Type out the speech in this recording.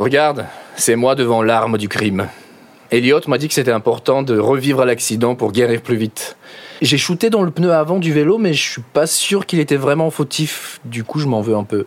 Regarde, c'est moi devant l'arme du crime. Elliot m'a dit que c'était important de revivre à l'accident pour guérir plus vite. J'ai shooté dans le pneu avant du vélo, mais je suis pas sûr qu'il était vraiment fautif. Du coup, je m'en veux un peu.